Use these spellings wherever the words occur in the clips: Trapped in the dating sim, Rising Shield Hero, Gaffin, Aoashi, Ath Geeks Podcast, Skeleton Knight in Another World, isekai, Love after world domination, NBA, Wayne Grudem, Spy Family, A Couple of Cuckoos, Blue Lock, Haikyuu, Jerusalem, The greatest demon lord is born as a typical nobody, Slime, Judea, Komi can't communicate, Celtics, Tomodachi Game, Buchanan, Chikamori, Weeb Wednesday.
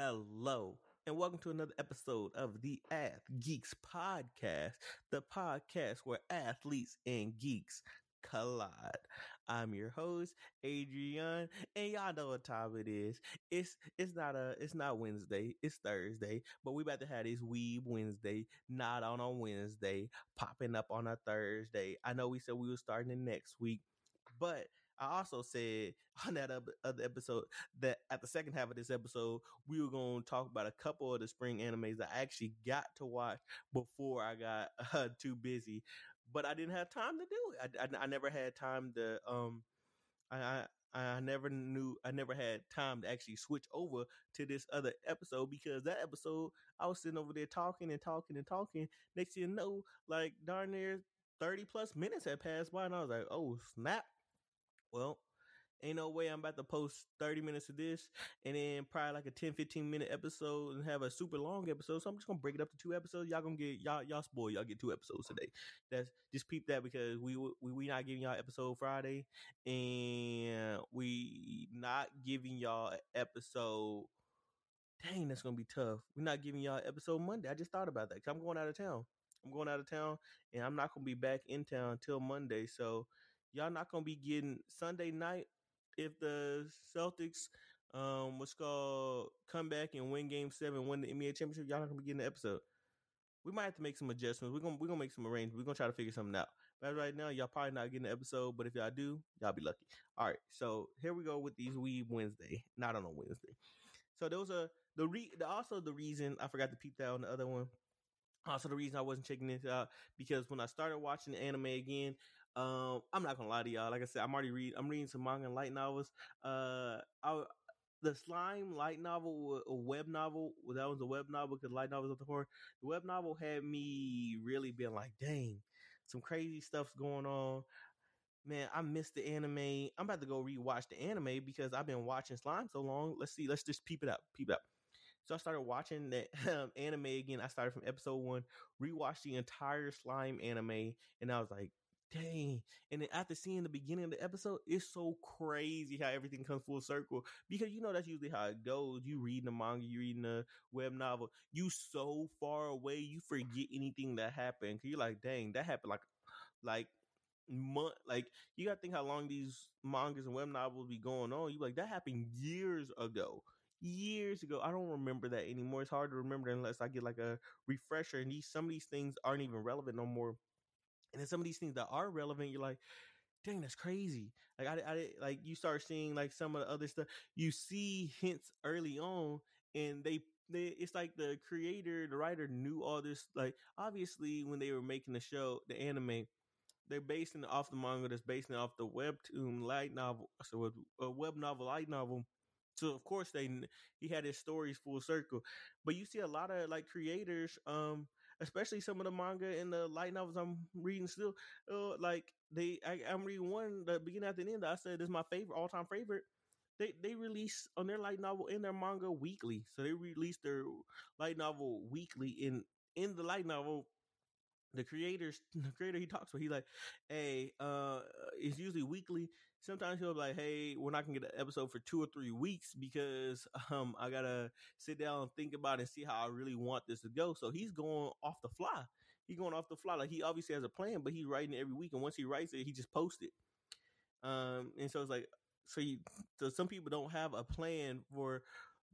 Hello, and welcome to another episode of the Ath Geeks Podcast, the podcast where athletes and geeks collide. I'm your host, Adrian, and y'all know what time it is. It's not Wednesday, it's Thursday, but we about to have this Weeb Wednesday, not on Wednesday, popping up on a Thursday. I know we said we were starting it next week, but I also said on that other episode that at the second half of this episode, we were going to talk about a couple of the spring animes that I actually got to watch before I got too busy, but I didn't have time to do it. I never had time to, I never had time to actually switch over to this other episode, because that episode I was sitting over there talking. Next thing you know, like darn near 30 plus minutes had passed by and I was like, oh snap. Well, ain't no way I'm about to post 30 minutes of this and then probably like a 10-15 minute episode and have a super long episode. So I'm just gonna break it up to two episodes. Y'all gonna get y'all spoiled. Y'all get two episodes today. That's just peep that, because we not giving y'all episode Friday, and we not giving y'all episode. Dang, that's gonna be tough. We're not giving y'all episode Monday. I just thought about that because I'm going out of town. And I'm not gonna be back in town till Monday. So. Y'all not going to be getting Sunday night if the Celtics, come back and win game 7, win the NBA championship. Y'all not going to be getting the episode. We might have to make some adjustments. We're gonna make some arrangements. We're going to try to figure something out. But right now, y'all probably not getting the episode, but if y'all do, y'all be lucky. All right, so here we go with these Weeb Wednesday. Not on a Wednesday. So those are the reason I forgot to peep that on the other one. Also, the reason I wasn't checking this out, because when I started watching the anime again, I'm not gonna lie to y'all. Like I said, I'm reading some manga and light novels. The Slime light novel, a web novel. Well, that was a web novel because light novels up the horror. The web novel had me really being like, dang, some crazy stuff's going on. Man, I missed the anime. I'm about to go rewatch the anime because I've been watching Slime so long. Let's see. Let's just peep it out. So I started watching that anime again. I started from episode 1, rewatched the entire Slime anime, and I was like, dang. And then after seeing the beginning of the episode, it's so crazy how everything comes full circle, because you know that's usually how it goes. You reading the manga, you reading the web novel, you so far away, you forget anything that happened, because you're like, dang, that happened like month. Like, you got to think how long these mangas and web novels be going on. You're like, that happened years ago. I don't remember that anymore. It's hard to remember unless I get like a refresher, and some of these things aren't even relevant no more. And then some of these things that are relevant, you're like, dang, that's crazy. Like I like, you start seeing like some of the other stuff, you see hints early on, and they it's like the writer knew all this. Like, obviously when they were making the show, the anime, they're basing it off the manga, that's basing it off the webtoon light novel, so a web novel light novel. So of course he had his stories full circle. But you see a lot of like creators, especially some of the manga and the light novels I'm reading still. I'm reading one, the beginning after the end, I said is my favorite, all time favorite. They release on their light novel and their manga weekly. So they release their light novel weekly, and in the light novel, the creator he talks with, he like, hey, it's usually weekly. Sometimes he'll be like, hey, we're not gonna get an episode for 2 or 3 weeks because I gotta sit down and think about it and see how I really want this to go. So he's going off the fly. Like, he obviously has a plan, but he's writing it every week, and once he writes it, he just posts it. And so it's like, so some people don't have a plan for.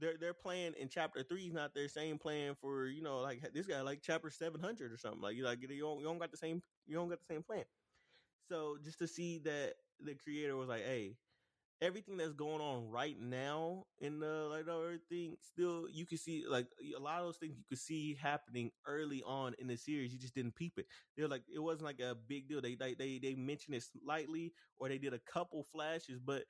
Their plan in chapter 3 is not their same plan for, you know, like this guy, like chapter 700 or something. Like, you're like, you don't got the same plan. So just to see that the creator was like, hey, everything that's going on right now in the like everything, still you can see like a lot of those things you could see happening early on in the series. You just didn't peep it. They're like, it wasn't like a big deal. They mentioned it slightly, or they did a couple flashes, but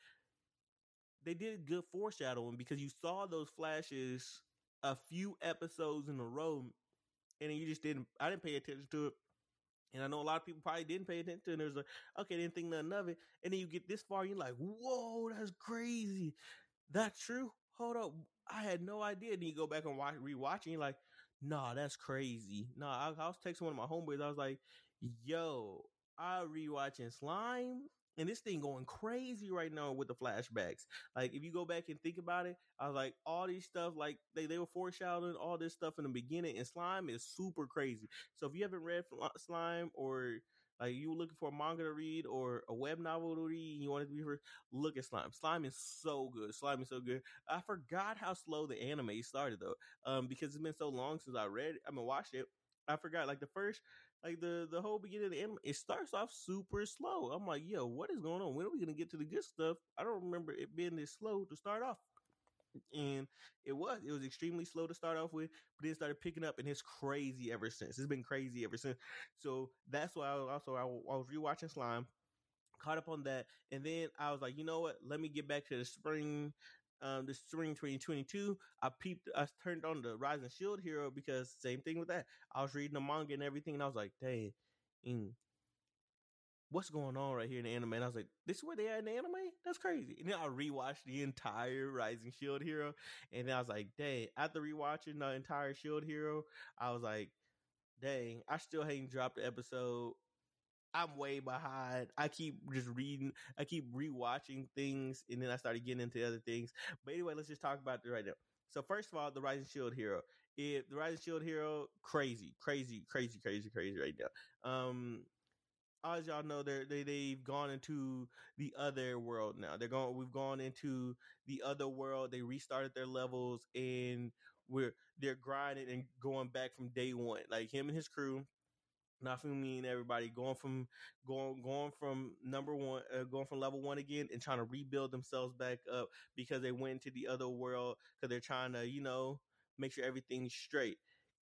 they did good foreshadowing, because you saw those flashes a few episodes in a row, and then you just didn't. I didn't pay attention to it, and I know a lot of people probably didn't pay attention to it. And there's like, okay, didn't think nothing of it, and then you get this far, and you're like, whoa, that's crazy. That's true. Hold up, I had no idea. And then you go back and rewatch, and you're like, nah, that's crazy. Nah, I was texting one of my homeboys. I was like, yo, I rewatching Slime. And this thing going crazy right now with the flashbacks. Like, if you go back and think about it, I was like, all these stuff, like, they were foreshadowing all this stuff in the beginning, and Slime is super crazy. So if you haven't read Slime, or like you were looking for a manga to read or a web novel to read, and you wanted to be heard, look at Slime. Slime is so good. Slime is so good. I forgot how slow the anime started, though, because it's been so long since I read it. I mean, watched it. I forgot, like, the first, like, the whole beginning of the anime, it starts off super slow. I'm like, yo, what is going on? When are we going to get to the good stuff? I don't remember it being this slow to start off. And it was extremely slow to start off with, but it started picking up, and it's crazy ever since. It's been crazy ever since. So that's why I was rewatching Slime, caught up on that. And then I was like, you know what? Let me get back to the spring 2022, I turned on the Rising Shield Hero, because same thing with that. I was reading the manga and everything, and I was like, dang, what's going on right here in the anime? And I was like, this is where they are in the anime? That's crazy. And then I rewatched the entire Rising Shield Hero, and I was like, dang, after rewatching the entire Shield Hero, I was like, dang, I still hadn't dropped the episode. I'm way behind. I keep just reading. I keep rewatching things, and then I started getting into other things. But anyway, let's just talk about it right now. So first of all, the Rising Shield Hero. The Rising Shield Hero, crazy right now. As y'all know, they've gone into the other world now. We've gone into the other world. They restarted their levels, and they're grinding and going back from day one. Like him and his crew. Not for me and everybody going from number one, going from level one again, and trying to rebuild themselves back up, because they went into the other world, because they're trying to, make sure everything's straight.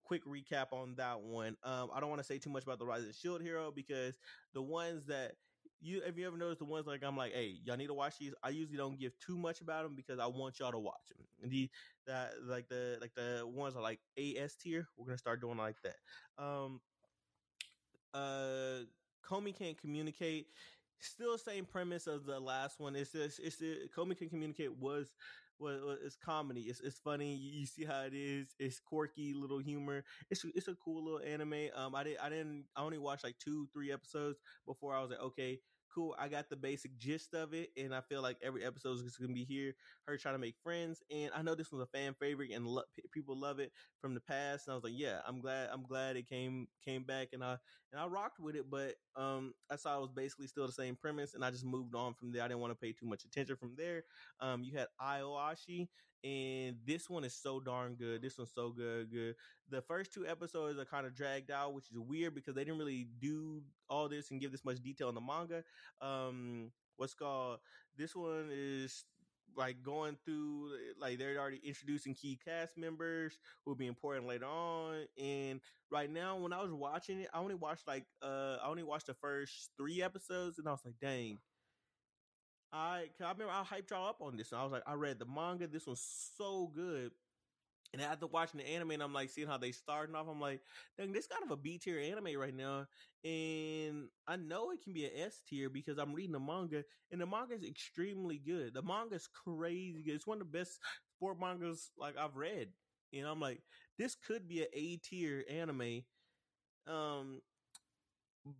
Quick recap on that one. I don't want to say too much about the Rising Shield Hero, because the ones that if you ever noticed, the ones like I'm like, hey, y'all need to watch these. I usually don't give too much about them, because I want y'all to watch them. And the ones are like A-S tier. We're gonna start doing like that. Komi Can't Communicate, still same premise as the last one. Komi Can't Communicate was it's comedy. It's funny. You see how it is. It's quirky little humor. It's a cool little anime. I only watched like 2-3 episodes before I was like, okay, cool. I got the basic gist of it, and I feel like every episode is going to be her trying to make friends. And I know this was a fan favorite, and people love it from the past. And I was like, yeah, I'm glad it came back, and I rocked with it. But I saw it was basically still the same premise, and I just moved on from there. I didn't want to pay too much attention from there. You had Aoashi, and this one is so darn good. This one's so good. The first 2 episodes are kind of dragged out, which is weird, because they didn't really do all this and give this much detail in the manga. This one is like going through, like, they're already introducing key cast members who will be important later on. And right now, when I was watching it, I only watched the first 3 episodes, and I was like, dang. Cause I remember I hyped y'all up on this. And I was like, I read the manga. This one's so good. And after watching the anime, and I'm like, seeing how they starting off, I'm like, dang, this kind of a B tier anime right now. And I know it can be an S tier, because I'm reading the manga, and the manga is extremely good. The manga is crazy good. It's one of the best sport mangas like I've read. And I'm like, this could be an A tier anime.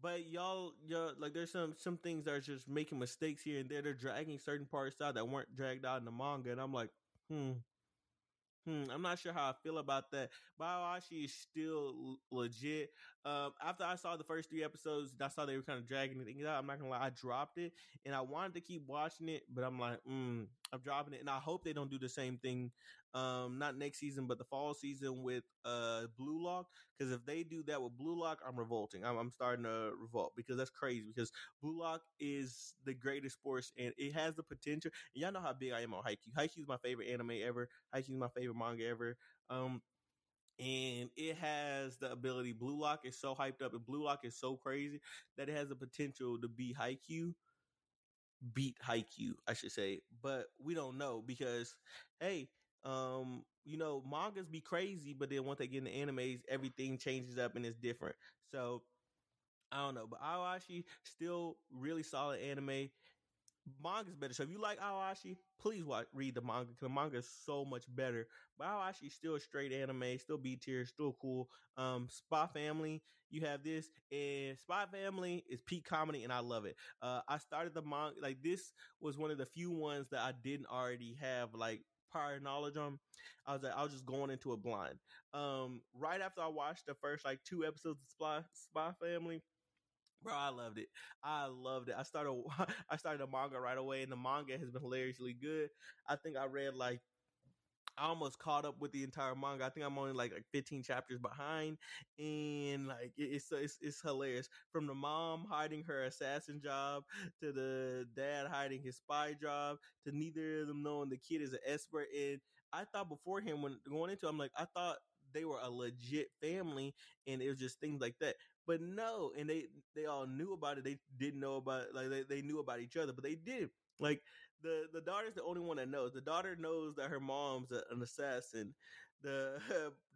But y'all, like, there's some things that are just making mistakes here and there. They're dragging certain parts out that weren't dragged out in the manga. And I'm like, I'm not sure how I feel about that. Aoashi is still legit. After I saw the first 3 episodes, I saw they were kind of dragging things out. I'm not going to lie, I dropped it. And I wanted to keep watching it, but I'm like, I'm dropping it. And I hope they don't do the same thing, not next season, but the fall season with Blue Lock. Because if they do that with Blue Lock, I'm revolting. I'm starting to revolt, because that's crazy. Because Blue Lock is the greatest sports, and it has the potential. And y'all know how big I am on Haikyuu. Haikyuu is my favorite anime ever. Haikyuu is my favorite manga ever, and it has the ability. Blue Lock is so hyped up, and Blue Lock is so crazy that it has the potential to beat Haikyuu, I should say. But we don't know, because hey, mangas be crazy, but then once they get into animes, everything changes up and it's different. So I don't know, but Aoashi, still really solid anime. Manga's better. So if you like Aoashi, please read the manga, because the manga is so much better. But Aoashi's still straight anime, still B tier, still cool. Spy Family, you have this, and Spy Family is peak comedy, and I love it. I started the manga, like this was one of the few ones that I didn't already have like prior knowledge on. I was like, I was just going into it blind. Right after I watched the first like 2 episodes of Spy Family, bro, I loved it. I started a manga right away, and the manga has been hilariously good. I think I read like, I almost caught up with the entire manga. I think I'm only like 15 chapters behind, and like it's hilarious. From the mom hiding her assassin job, to the dad hiding his spy job, to neither of them knowing the kid is an expert. And I thought beforehand when going into it, I'm like, I thought they were a legit family, and it was just things like that. But no, and they all knew about it. They didn't know about it. Like they knew about each other, but they did. Like the daughter's the only one that knows. The daughter knows that her mom's an assassin. The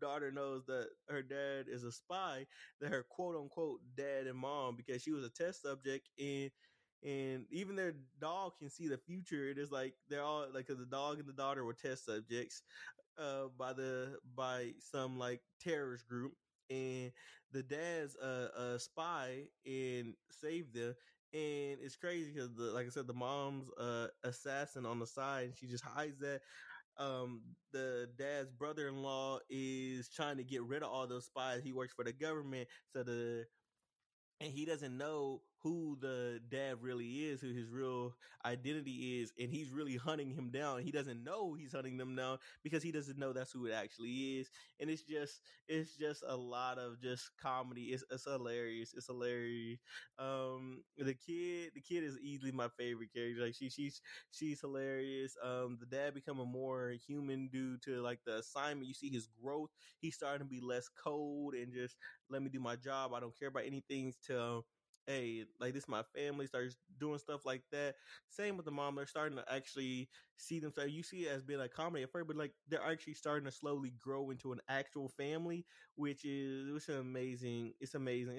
daughter knows that her dad is a spy. That her quote unquote dad and mom, because she was a test subject, and even their dog can see the future. It is like they're all like, 'cause the dog and the daughter were test subjects by some like terrorist group. And the dad's a spy and saved them. And it's crazy because, like I said, the mom's assassin on the side, and she just hides that. The dad's brother-in-law is trying to get rid of all those spies. He works for the government, and he doesn't know who the dad really is, who his real identity is, and he's really hunting him down. He doesn't know he's hunting them down because he doesn't know that's who it actually is. And it's just a lot of just comedy. It's hilarious. It's hilarious. The kid is easily my favorite character. Like she's hilarious. The dad becoming more human due to like the assignment. You see his growth. He's starting to be less cold and just let me do my job. I don't care about anything till, hey, like this is my family, starts doing stuff like that. Same with the mom. They're starting to actually see themselves. You see it as being a comedy at first, but like they're actually starting to slowly grow into an actual family, which is amazing. It's amazing.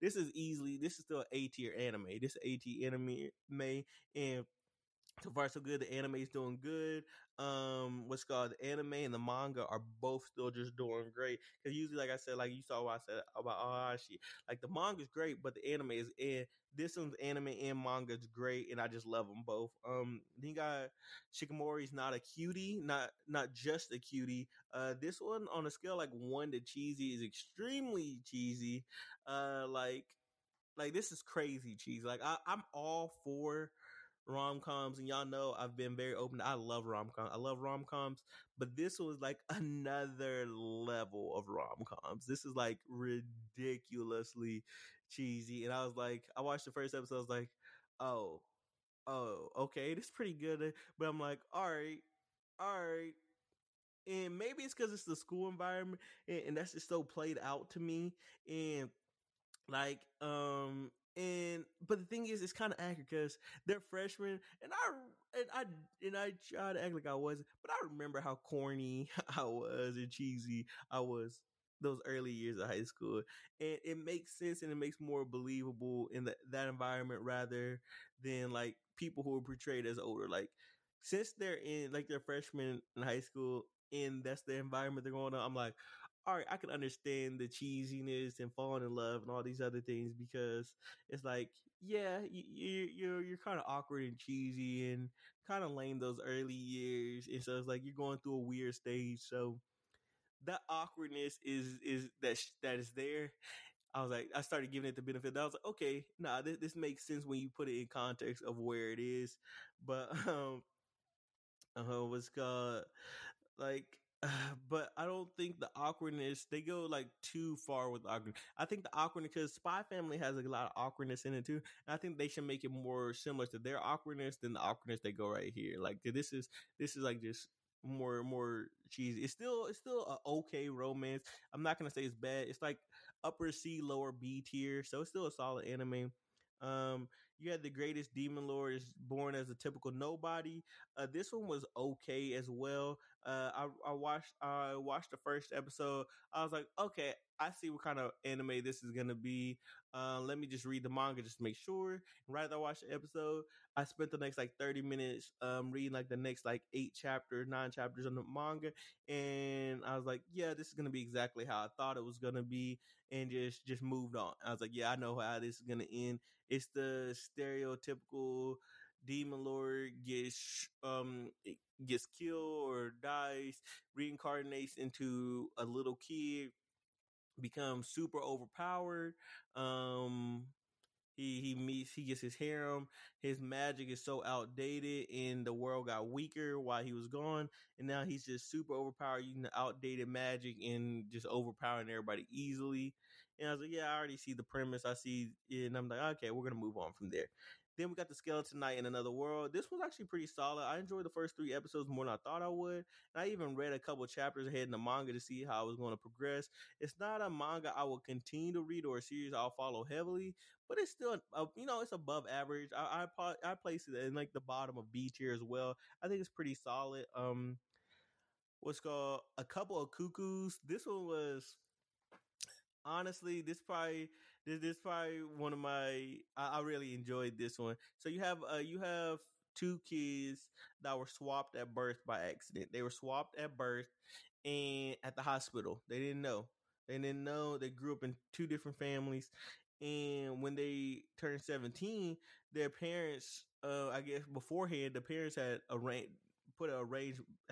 This is still an A tier anime. This is A tier anime, and so far so good. The anime is doing good. The anime and the manga are both still just doing great. Because usually, like I said, like you saw what I said about Aoashi, like the manga is great, but the anime is in. This one's anime and manga is great, and I just love them both. Then you got Chikamori's Not a Cutie, not just a cutie. This one on a scale like 1 to cheesy is extremely cheesy. Like this is crazy cheesy. Like I'm all for rom-coms, and y'all know I've been very open. I love rom-coms. I love rom-coms, but this was like another level of rom-coms. This is like ridiculously cheesy, and I was like, I watched the first episode. I was like, oh, okay, this is pretty good. But I'm like, all right. And maybe it's because it's the school environment, and that's just so played out to me. And like, but the thing is, it's kind of accurate because they're freshmen, and I try to act like I wasn't, but I remember how corny I was and cheesy I was those early years of high school, and it makes sense, and it makes more believable in that environment rather than like people who are portrayed as older. Like since they're in like they're freshmen in high school, and that's the environment they're going on, I'm like, all right, I can understand the cheesiness and falling in love and all these other things, because it's like, yeah, you're kind of awkward and cheesy and kind of lame those early years, and so it's like you're going through a weird stage. So that awkwardness is there. I was like, I started giving it the benefit. I was like, okay, this makes sense when you put it in context of where it is. But what's called like. But I don't think the awkwardness, they go like too far with awkwardness. I think the awkwardness, because Spy Family has a lot of awkwardness in it too, and I think they should make it more similar to their awkwardness than the awkwardness they go right here. Like this is like just more cheesy. It's still a okay romance. I'm not gonna say it's bad. It's like upper C, lower B tier, so it's still a solid anime. You had The Greatest Demon Lord Is Born as a Typical Nobody. This one was okay as well. I watched the first episode. I was like, okay, I see what kind of anime this is going to be. Let me just read the manga just to make sure. And right after I watched the episode, I spent the next 30 minutes reading the next 9 chapters on the manga. And I was like, yeah, this is going to be exactly how I thought it was going to be, and just moved on. I was like, yeah, I know how this is going to end. It's the stereotypical demon lord gets killed or dies, reincarnates into a little kid, becomes super overpowered. He gets his harem. His magic is so outdated, and the world got weaker while he was gone. And now he's just super overpowered using the outdated magic and just overpowering everybody easily. And I was like, yeah, I already see the premise. I see it, and I'm like, okay, we're gonna move on from there. Then we got the Skeleton Knight in Another World. This was actually pretty solid. I enjoyed the first 3 episodes more than I thought I would. And I even read a couple chapters ahead in the manga to see how I was going to progress. It's not a manga I will continue to read or a series I'll follow heavily, but it's still, it's above average. I place it in the bottom of B tier as well. I think it's pretty solid. What's called A Couple of Cuckoos. This one was... honestly, this probably one of my, I really enjoyed this one. So you have 2 kids that were swapped at birth by accident. They were swapped at birth and at the hospital. They didn't know. They grew up in 2 different families. And when they turned 17, their parents, I guess beforehand, the parents had arranged,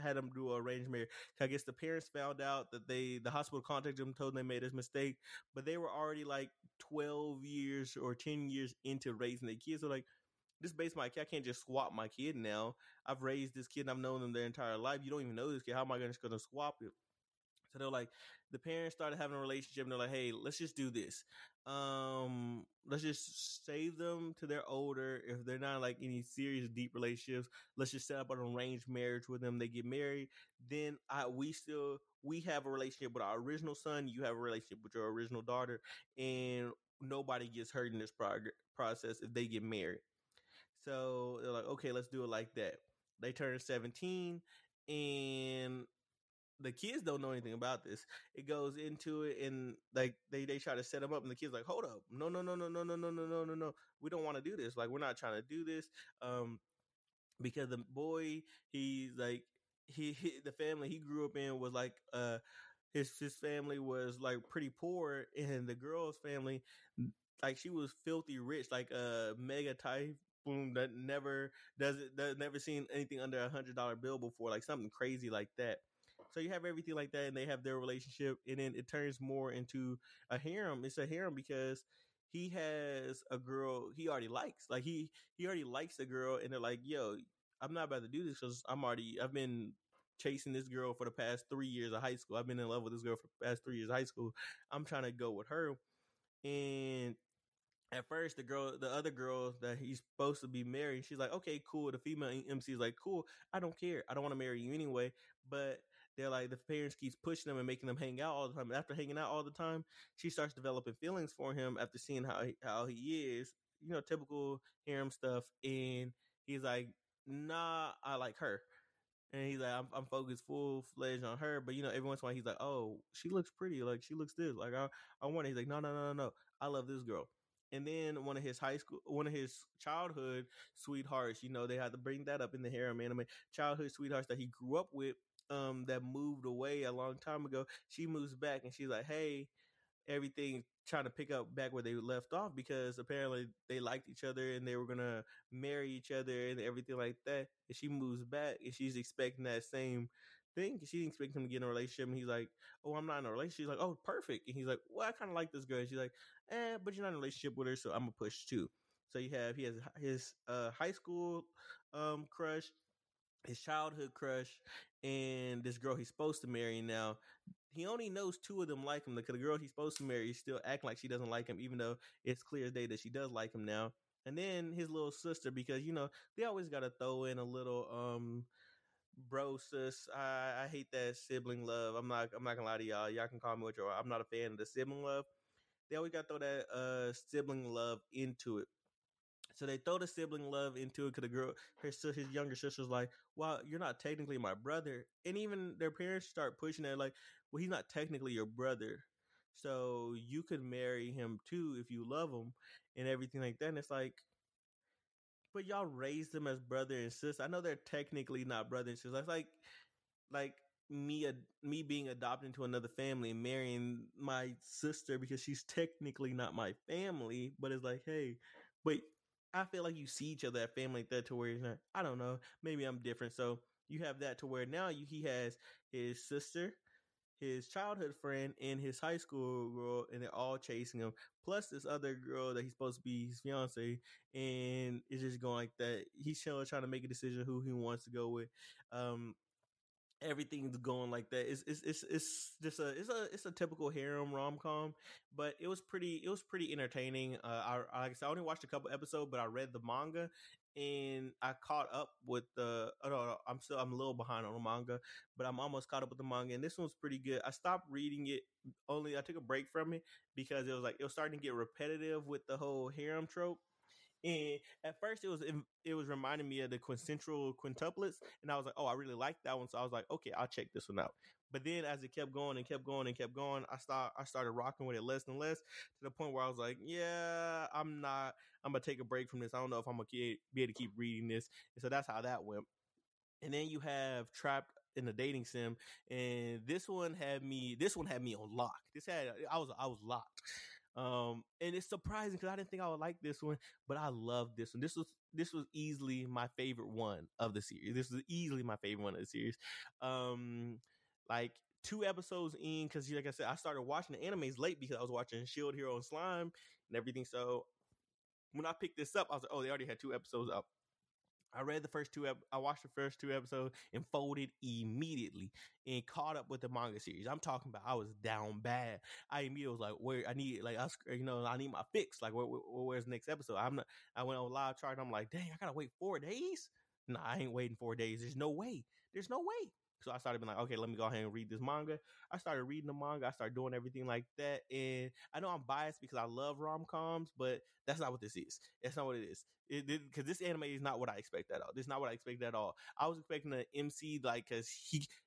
had them do an arranged marriage. I guess the parents found out that the hospital contacted them, told them they made this mistake, but they were already 12 years or 10 years into raising their kids. So this base my kid, I can't just swap my kid now. I've raised this kid and I've known them their entire life. You don't even know this kid. How am I just going to swap it? So they're the parents started having a relationship and they're hey, let's just do this. Let's just save them to their older. If they're not any serious deep relationships, let's just set up an arranged marriage with them. They get married. Then we have a relationship with our original son. You have a relationship with your original daughter, and nobody gets hurt in this process if they get married. So they're okay, let's do it like that. They turn 17 and the kids don't know anything about this. It goes into it, and they try to set them up, and the kids hold up, no, we don't want to do this. We're not trying to do this, because the boy, he's he the family he grew up in was his family was pretty poor, and the girl's family she was filthy rich, a mega type. Boom! That never seen anything under $100 bill before, something crazy like that. So you have everything like that, and they have their relationship, and then it turns more into a harem. It's a harem because he has a girl he already likes. He already likes the girl, and they're yo, I'm not about to do this because I've been chasing this girl for the past 3 years of high school. I've been in love with this girl for the past 3 years of high school. I'm trying to go with her. And at first, the other girl that he's supposed to be marrying, she's okay, cool. The female MC is cool. I don't care. I don't want to marry you anyway. But they're the parents keeps pushing them and making them hang out all the time. And after hanging out all the time, she starts developing feelings for him after seeing how he is, typical harem stuff. And he's nah, I like her. And he's I'm focused full-fledged on her. But, every once in a while, he's oh, she looks pretty. She looks this. I want it. He's no. I love this girl. And then one of his childhood sweethearts, they had to bring that up in the harem anime, childhood sweethearts that he grew up with, that moved away a long time ago. She moves back and she's hey, everything, trying to pick up back where they left off, because apparently they liked each other and they were going to marry each other and everything like that. And she moves back and she's expecting that same thing. She didn't expect him to get in a relationship, and he's oh, I'm not in a relationship. She's oh, perfect. And he's well, I kind of like this girl. And she's but you're not in a relationship with her, so I'm gonna push too. So he has his high school crush, his childhood crush, and this girl he's supposed to marry. Now he only knows 2 of them like him, because the girl he's supposed to marry is still acting like she doesn't like him, even though it's clear as day that she does like him now. And then his little sister, because they always gotta throw in a little bro, sis, I hate that sibling love. I'm not gonna lie to y'all. Y'all can call me what you are. I'm not a fan of the sibling love. They always got to throw that sibling love into it. So they throw the sibling love into it because the girl, his younger sister's like, "Wow, you're not technically my brother." And even their parents start pushing it like, "Well, he's not technically your brother, so you could marry him too if you love him," and everything like that. And it's like, but y'all raised them as brother and sister. I know they're technically not brother and sister. It's like me being adopted into another family and marrying my sister because she's technically not my family. But it's like, hey, but I feel like you see each other at family like that to where it's not, I don't know, maybe I'm different. So you have that to where now he has his sister, his childhood friend, and his high school girl, and they're all chasing him. Plus this other girl that he's supposed to be his fiance, and it's just going like that. He's still trying to make a decision who he wants to go with. Everything's going like that. It's just a typical harem rom-com, but it was pretty entertaining. Like I said, I only watched a couple episodes, but I read the manga and I caught up with the. I'm a little behind on the manga, but I'm almost caught up with the manga. And this one's pretty good. I stopped reading it. Only I took a break from it because it was starting to get repetitive with the whole harem trope. And at first it was reminding me of the quintessential quintuplets, and I was like, oh, I really like that one, so I was like, okay, I'll check this one out. But then as it kept going and kept going and kept going, I started rocking with it less and less, to the point where I was like, yeah, I'm gonna take a break from this. I don't know if I'm gonna be able to keep reading this. And so that's how that went. And then you have Trapped in the Dating Sim, and this one had me on lock. I was locked. And it's surprising because I didn't think I would like this one, but I love this one. This was easily my favorite one of the series. Like 2 episodes in, because like I said, I started watching the animes late because I was watching Shield Hero and Slime and everything. So when I picked this up, I was like, oh, they already had 2 episodes up. I watched the first 2 episodes and folded immediately and caught up with the manga series. I'm talking about I was down bad. I immediately was like, I need my fix. Like, where's the next episode? I went on live chart. And I'm like, dang, I gotta wait 4 days. Nah, I ain't waiting 4 days. There's no way. So I started being like, okay, let me go ahead and read this manga. I started reading the manga. I started doing everything like that. And I know I'm biased because I love rom-coms, but that's not what this is. That's not what it is. Because this anime is not what I expect at all. I was expecting an MC, like,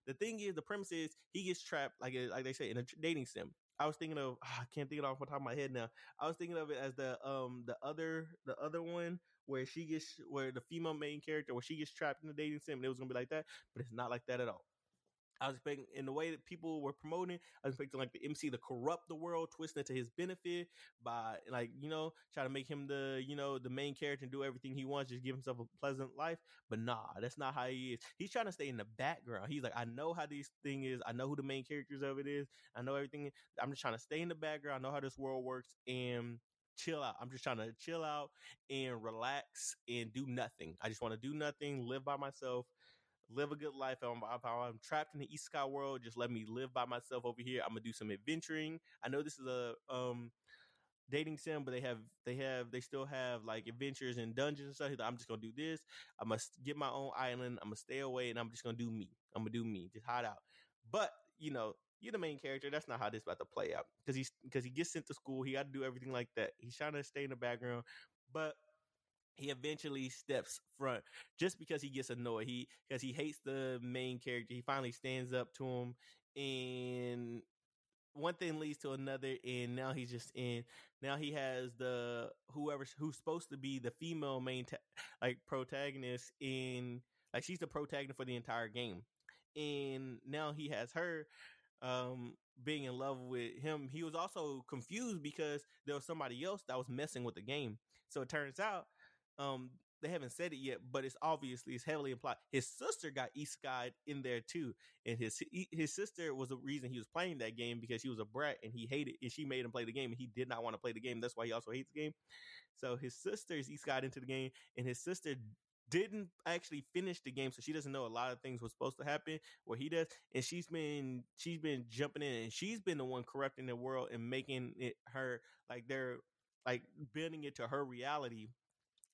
the premise is he gets trapped, like they say, in a dating sim. I was thinking of, I can't think of it off the top of my head now. I was thinking of it as the other one where the female main character, where she gets trapped in the dating sim, and it was going to be like that, but it's not like that at all. I was expecting, in the way that people were promoting, I was expecting like the MC to corrupt the world, twist it to his benefit by try to make him the main character and do everything he wants, just give himself a pleasant life. But nah, that's not how he is. He's trying to stay in the background. He's like, I know how this thing is. I know who the main characters of it is. I know everything. I'm just trying to stay in the background. I know how this world works and chill out. I'm just trying to chill out and relax and do nothing. I just want to do nothing, live by myself. Live a good life. I'm trapped in the isekai world. Just let me live by myself over here. I'm gonna do some adventuring. I know this is a dating sim, but they still have like adventures and dungeons and stuff. He's like, I'm just gonna do this. I must get my own island. I'm gonna stay away, and I'm just gonna do me. Just hide out. But you're the main character. That's not how this is about to play out. Because he gets sent to school. He got to do everything like that. He's trying to stay in the background, but he eventually steps front just because he gets annoyed. Because he hates the main character. He finally stands up to him, and one thing leads to another. And now he's just in. Now he has who's supposed to be the female main protagonist in, like, she's the protagonist for the entire game. And now he has her being in love with him. He was also confused because there was somebody else that was messing with the game. So it turns out, they haven't said it yet, but it's heavily implied his sister got isekai'd in there too, and his sister was the reason he was playing that game, because she was a brat and he hated, and she made him play the game, and he did not want to play the game. That's why he also hates the game. So his sister is isekai'd into the game, and his sister didn't actually finish the game, so she doesn't know a lot of things was supposed to happen where he does, and she's been jumping in, and she's been the one corrupting the world and making it her, like, they're like bending it to her reality.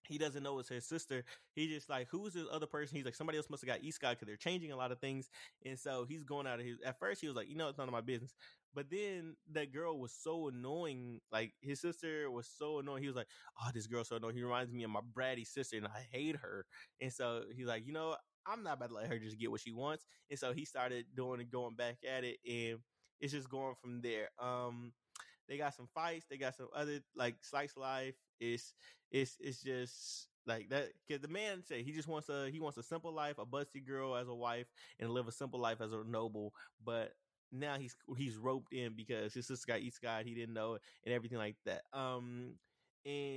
He doesn't know it's his sister. He's just like, who's this other person? He's like, somebody else must have got Escott because they're changing a lot of things. And so he's going out of his... At first, he was like, you know, it's none of my business. But then that girl was so annoying. Like, his sister was so annoying. He was like, oh, this girl's so annoying. He reminds me of my bratty sister, and I hate her. And so he's like, you know, I'm not about to let her just get what she wants. And so he started doing and going back at it, and it's just going from there. They got some fights. They got some other, like, slice life. It's just like that, because the man said he just wants a simple life, a busty girl as a wife, and live a simple life as a noble. But now he's roped in because his sister got Escott, he didn't know it, and everything like that. And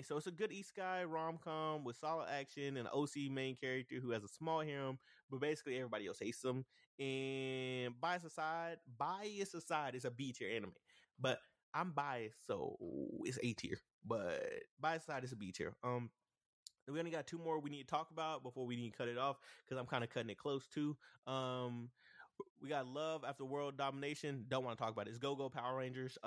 so it's a good Escott rom-com with solid action and an OC main character who has a small harem, but basically everybody else hates him. And bias aside, it's a B-tier anime, but I'm biased, so it's A-tier. But by its side, it's a B tier. We only got two more we need to talk about before we need to cut it off, because I'm kind of cutting it close to. We got Love After World Domination. Don't want to talk about it. It's Go-Go Power Rangers.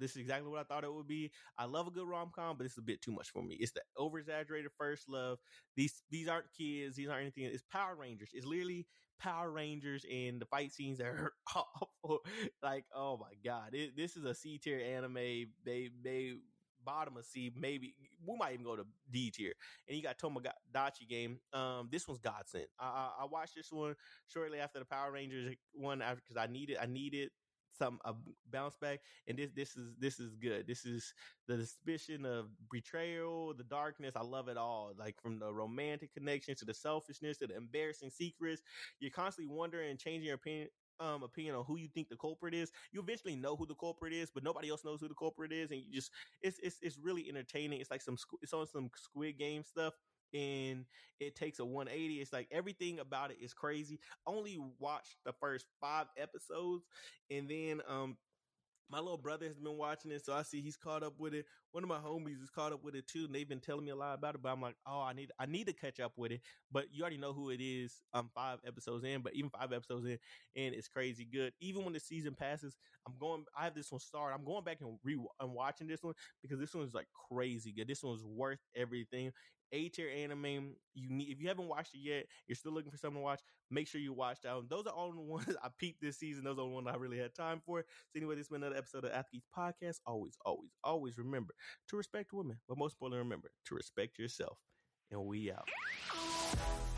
This is exactly what I thought it would be. I love a good rom-com, but it's a bit too much for me. It's the over-exaggerated first love. These aren't kids. These aren't anything. It's Power Rangers. It's literally Power Rangers, and the fight scenes are awful. Like, oh my God. This is a C-tier anime. They bottom of C, maybe we might even go to D tier. And you got Tomodachi Game. This one's godsend. I watched this one shortly after the Power Rangers one, because I needed some bounce back, and this is good. This is the suspicion of betrayal, the darkness. I love it all, like from the romantic connections to the selfishness to the embarrassing secrets. You're constantly wondering and changing your opinion on who you think the culprit is. You eventually know who the culprit is, but nobody else knows who the culprit is, and you just it's really entertaining. It's like it's on some Squid Game stuff, and it takes a 180. It's like everything about it is crazy. Only watched the first 5 episodes, and then my little brother has been watching it, so I see he's caught up with it. One of my homies is caught up with it too, and they've been telling me a lot about it, but I'm like, oh, I need to catch up with it. But you already know who it is. I'm 5 episodes in, but even 5 episodes in, and it's crazy good. Even when the season passes, I have this one started. I'm going back and watching this one, because this one's like crazy good. This one's worth everything. A-tier anime. If you haven't watched it yet, you're still looking for something to watch, make sure you watch that one. Those are all the ones I peeped this season. Those are the ones I really had time for. So anyway, this has been another episode of Ath Geeks Podcast. Always, always, always remember to respect women, but most importantly, remember to respect yourself. And we out.